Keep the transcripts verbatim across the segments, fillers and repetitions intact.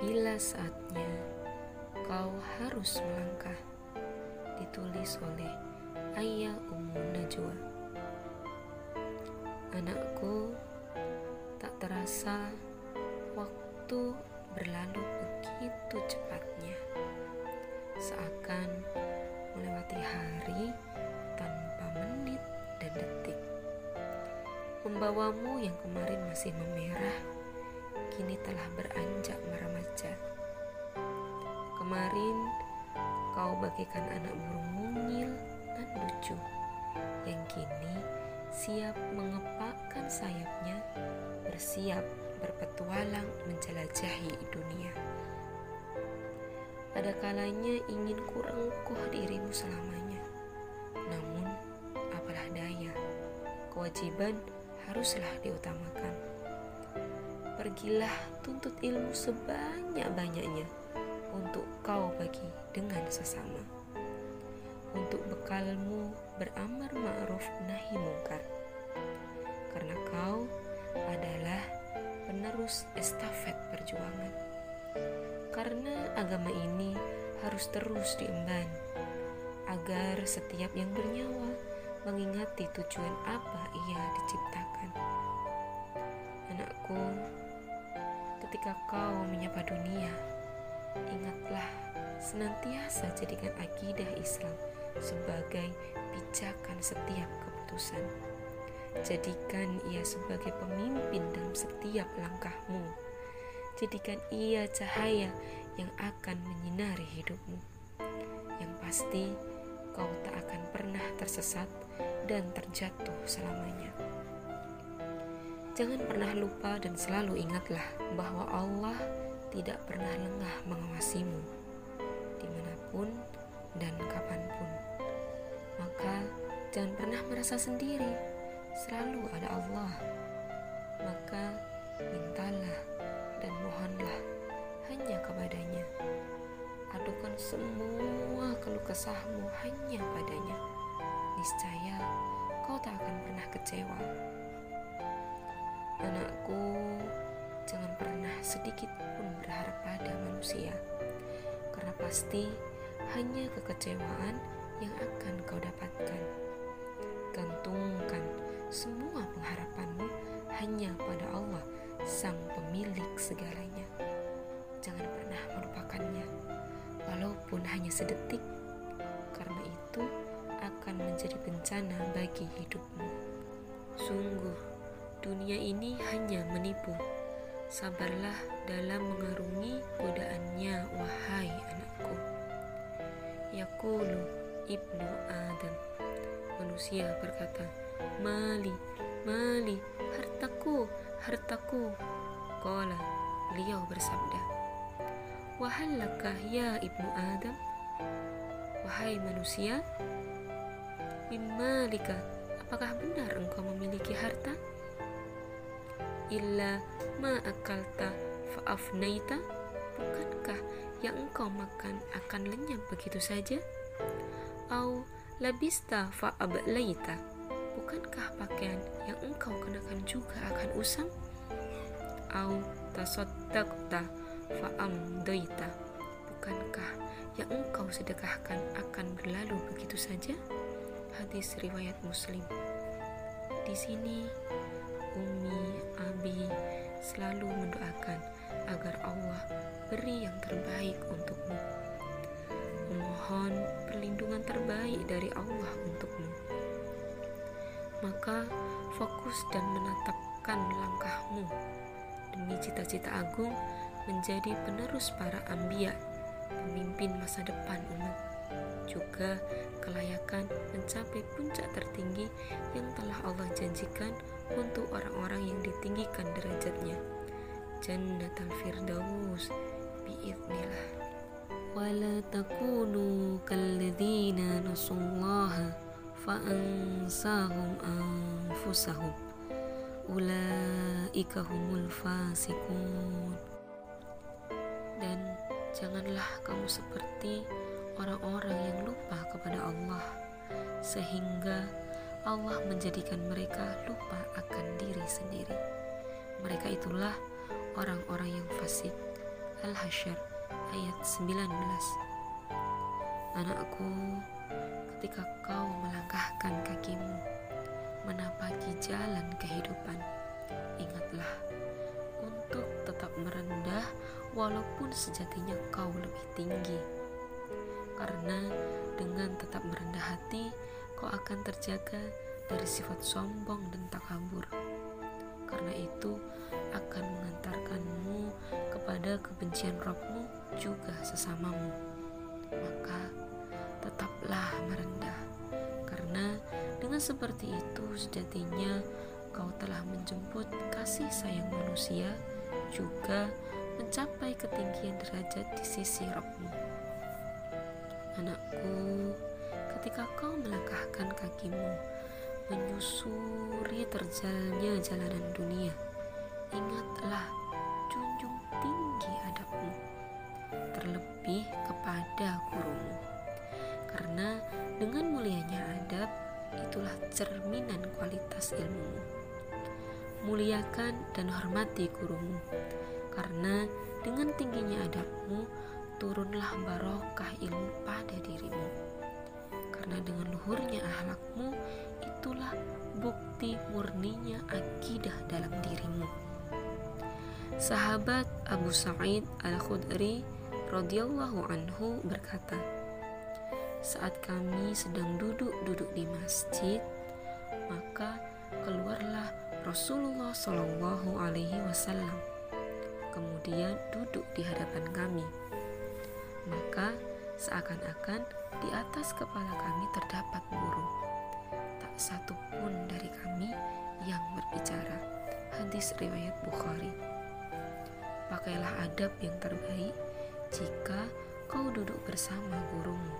Bila saatnya kau harus melangkah, ditulis oleh Ayah Ummu Najwa. Anakku, tak terasa waktu berlalu begitu cepatnya, seakan melewati hari tanpa menit dan detik. Membawamu yang kemarin masih memerah, kini telah beranjak meremaja. Kemarin kau bagaikan anak burung mungil dan lucu yang kini siap mengepakkan sayapnya, bersiap berpetualang menjelajahi dunia. Ada kalanya ingin ku rengkuh dirimu selamanya, namun apalah daya, kewajiban haruslah diutamakan. Pergilah tuntut ilmu sebanyak-banyaknya untuk kau bagi dengan sesama, untuk bekalmu beramar ma'ruf nahi mungkar, karena kau adalah penerus estafet perjuangan. Karena agama ini harus terus diemban agar setiap yang bernyawa mengingati tujuan apa ia diciptakan. Anakku, ketika kau menyapa dunia, ingatlah, senantiasa jadikan akidah Islam sebagai pijakan setiap keputusan. Jadikan ia sebagai pemimpin dalam setiap langkahmu. Jadikan ia cahaya yang akan menyinari hidupmu. Yang pasti, kau tak akan pernah tersesat dan terjatuh selamanya. Jangan pernah lupa dan selalu ingatlah bahwa Allah tidak pernah lengah mengawasimu dimanapun dan kapanpun. Maka jangan pernah merasa sendiri, selalu ada Allah. Maka mintalah dan mohonlah hanya kepadanya. Adukan semua keluh kesahmu hanya padanya. Niscaya kau tak akan pernah kecewa. Anakku, jangan pernah sedikit pun berharap pada manusia, karena pasti hanya kekecewaan yang akan kau dapatkan. Gantungkan semua pengharapanmu hanya pada Allah, Sang Pemilik segalanya. Jangan pernah melupakannya, walaupun hanya sedetik, karena itu akan menjadi bencana bagi hidupmu. Sungguh, dunia ini hanya menipu. Sabarlah dalam mengarungi godaannya, wahai anakku. Yaqulu ibnu Adam, manusia berkata, mali, mali, hartaku, hartaku. Qala, beliau bersabda, wahallaka ya ibnu Adam, wahai manusia, mimmalika, apakah benar engkau memiliki harta? Illa ma'akalta fa'afnaita, bukankah yang engkau makan akan lenyap begitu saja? Au labista fa'ablaita, bukankah pakaian yang engkau kenakan juga akan usang? Au tasaddaqta fa'amdaita, bukankah yang engkau sedekahkan akan berlalu begitu saja? Hadis riwayat Muslim. Di sini Umi Abi selalu mendoakan agar Allah beri yang terbaik untukmu, memohon perlindungan terbaik dari Allah untukmu. Maka fokus dan menatapkan langkahmu demi cita-cita agung menjadi penerus para anbiya, pemimpin masa depan umat, juga kelayakan mencapai puncak tertinggi yang telah Allah janjikan untuk orang-orang yang ditinggikan derajatnya, Jannatul Firdaus biiznillah. Wala takunu kalladzina nasullaha fa'ansahum anfusahum ulaika humul fasiqun. Dan janganlah kamu seperti orang-orang yang lupa kepada Allah sehingga Allah menjadikan mereka lupa akan diri sendiri. Mereka itulah orang-orang yang fasik, Al-Hasyr ayat sembilan belas. Anakku, ketika kau melangkahkan kakimu menapaki jalan kehidupan, ingatlah untuk tetap merendah walaupun sejatinya kau lebih tinggi. Karena dengan tetap merendah hati, kau akan terjaga dari sifat sombong dan takabur. Karena itu akan mengantarkanmu kepada kebencian Rabbmu juga sesamamu. Maka tetaplah merendah, karena dengan seperti itu sejatinya kau telah menjemput kasih sayang manusia juga mencapai ketinggian derajat di sisi Rabbmu. Anakku, ketika kau melangkahkan kakimu menyusuri terjalnya jalanan dunia, ingatlah junjung tinggi adabmu, terlebih kepada gurumu. Karena dengan mulianya adab, itulah cerminan kualitas ilmumu. Muliakan dan hormati gurumu, karena dengan tingginya adabmu, turunlah barokah ilmu pada dirimu. Karena dengan luhurnya akhlakmu, itulah bukti murninya akidah dalam dirimu. Sahabat Abu Sa'id Al-Khudri radhiyallahu anhu berkata, saat kami sedang duduk-duduk di masjid, maka keluarlah Rasulullah sallallahu alaihi wasallam, kemudian duduk di hadapan kami. Maka seakan-akan di atas kepala kami terdapat burung. Tak satu pun dari kami yang berbicara. Hadis riwayat Bukhari. Pakailah adab yang terbaik jika kau duduk bersama gurumu,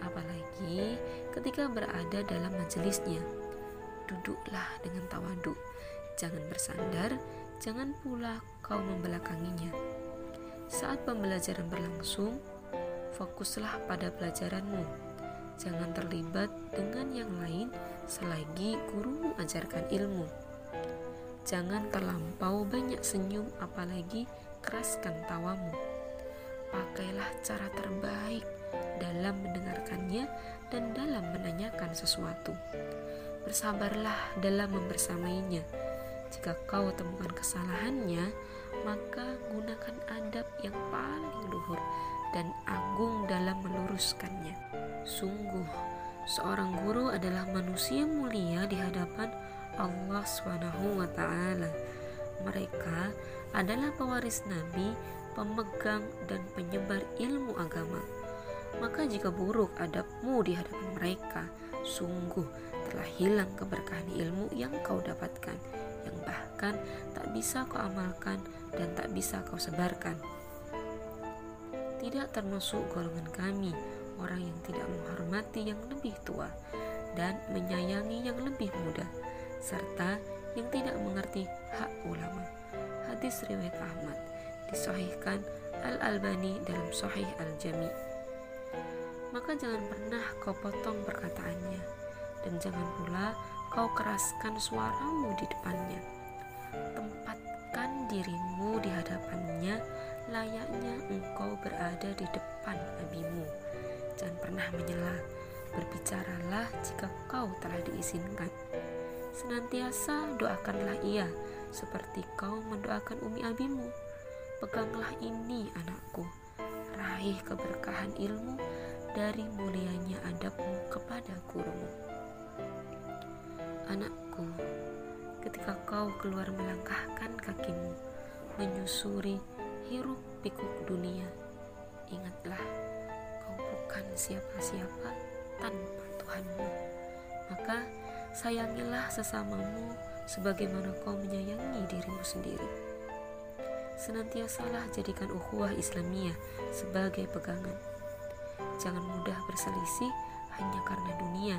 apalagi ketika berada dalam majelisnya. Duduklah dengan tawadu, jangan bersandar, jangan pula kau membelakanginya. Saat pembelajaran berlangsung, fokuslah pada pelajaranmu. Jangan terlibat dengan yang lain selagi gurumu ajarkan ilmu. Jangan terlampau banyak senyum, apalagi keraskan tawamu. Pakailah cara terbaik dalam mendengarkannya dan dalam menanyakan sesuatu. Bersabarlah dalam membersamainya. Jika kau temukan kesalahannya, maka gunakan adab yang paling luhur dan agung dalam meluruskannya. Sungguh, seorang guru adalah manusia mulia di hadapan Allah subhanahu wa taala. Mereka adalah pewaris nabi, pemegang dan penyebar ilmu agama. Maka jika buruk adabmu di hadapan mereka, sungguh telah hilang keberkahan ilmu yang kau dapatkan, yang bahkan tak bisa kau amalkan dan tak bisa kau sebarkan. Tidak termasuk golongan kami orang yang tidak menghormati yang lebih tua dan menyayangi yang lebih muda, serta yang tidak mengerti hak ulama. Hadis riwayat Ahmad, disahihkan Al-Albani dalam Sahih Al-Jami. Maka jangan pernah kau potong perkataannya, dan jangan pula kau keraskan suaramu di depannya. Tempatkan dirimu di hadapannya layaknya engkau berada di depan abimu. Jangan pernah menyela. Berbicaralah jika kau telah diizinkan. Senantiasa doakanlah ia seperti kau mendoakan umi abimu. Peganglah ini anakku, raih keberkahan ilmu dari mulianya adabmu kepada gurumu. Anakku, ketika kau keluar melangkahkan kakimu menyusuri hiruk pikuk dunia, ingatlah kau bukan siapa-siapa tanpa Tuhanmu. Maka sayangilah sesamamu sebagaimana kau menyayangi dirimu sendiri. Senantiasalah jadikan ukhuwah Islamiyah sebagai pegangan. Jangan mudah berselisih hanya karena dunia.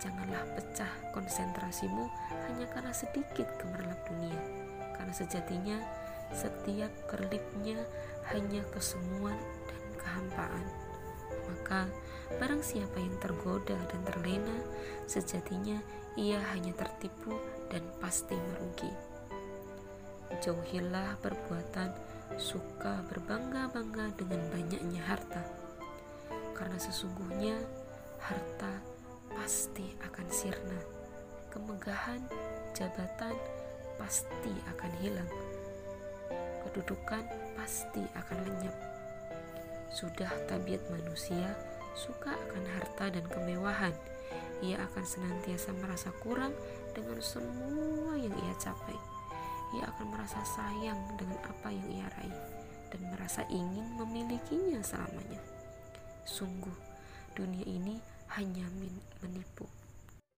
Janganlah pecah konsentrasimu hanya karena sedikit kemerlap dunia. Karena sejatinya setiap kerlipnya hanya kesemuan dan kehampaan. Maka barang siapa yang tergoda dan terlena, sejatinya ia hanya tertipu dan pasti merugi. Jauhilah perbuatan suka berbangga-bangga dengan banyaknya harta, karena sesungguhnya harta pasti akan sirna, kemegahan, jabatan pasti akan hilang, kedudukan pasti akan lenyap. Sudah tabiat manusia suka akan harta dan kemewahan. Ia akan senantiasa merasa kurang dengan semua yang ia capai. Ia akan merasa sayang dengan apa yang ia raih dan merasa ingin memilikinya selamanya. Sungguh, dunia ini hanya menipu.